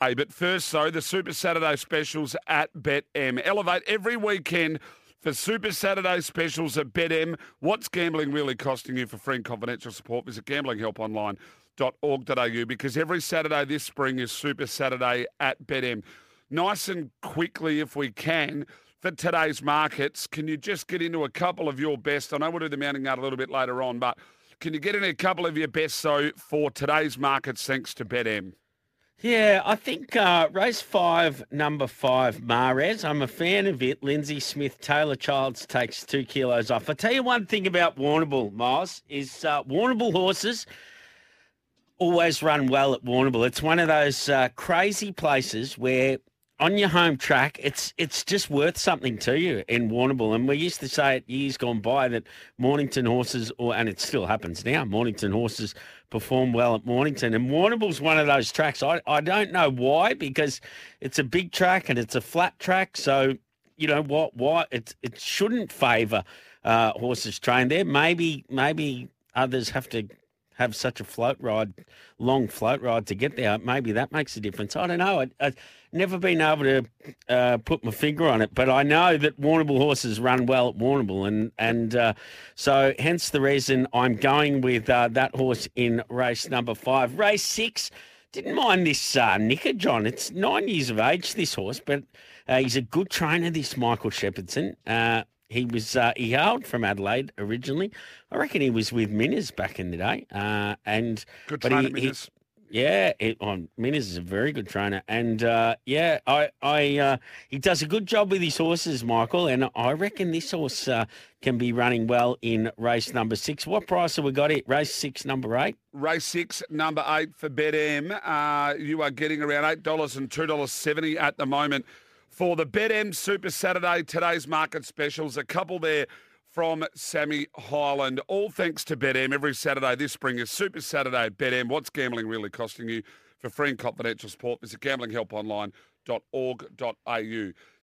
But first, though, the Super Saturday specials at Bet M. Elevate every weekend for Super Saturday specials at Bet M. What's gambling really costing you? For free and confidential support, visit gamblinghelponline.org.au, because every Saturday this spring is Super Saturday at Bet M. Nice and quickly, if we can, for today's markets, can you just get into a couple of your best? I know we'll do the mounting out a little bit later on, but can you get in a couple of your best, though, for today's markets, thanks to Bet M? Yeah, I think race 5, number 5, Marez. I'm a fan of it. Lindsay Smith, Taylor Childs takes 2 kilos off. I tell you one thing about Warrnambool, Miles, is Warrnambool horses always run well at Warrnambool. It's one of those crazy places where on your home track, it's just worth something to you in Warrnambool. And we used to say it years gone by that Mornington horses, and it still happens now, Mornington horses perform well at Mornington. And Warrnambool's one of those tracks. I don't know why, because it's a big track and it's a flat track. So, you know, why it shouldn't favour horses trained there. Maybe others have to have such a float ride, long float ride to get there. Maybe that makes a difference. I don't know. I've never been able to put my finger on it, but I know that Warrnambool horses run well at Warrnambool, and so hence the reason I'm going with that horse in race number 5. Race 6, didn't mind this Nicker, John. It's 9 years of age, this horse, but he's a good trainer, this Michael Shepherdson. He hailed from Adelaide originally. I reckon he was with Minas back in the day. And good trainer, Minas. Minas is a very good trainer, and he does a good job with his horses, Michael. And I reckon this horse can be running well in race number 6. What price have we got it? Race 6, number 8. Race 6, number 8 for Bet M. You are getting around $8 and $2.70 at the moment for the Bet M Super Saturday, today's market specials. A couple there from Sammy Highland. All thanks to Bet M. Every Saturday this spring is Super Saturday at Bet M. What's gambling really costing you? For free and confidential support, visit gamblinghelponline.org.au.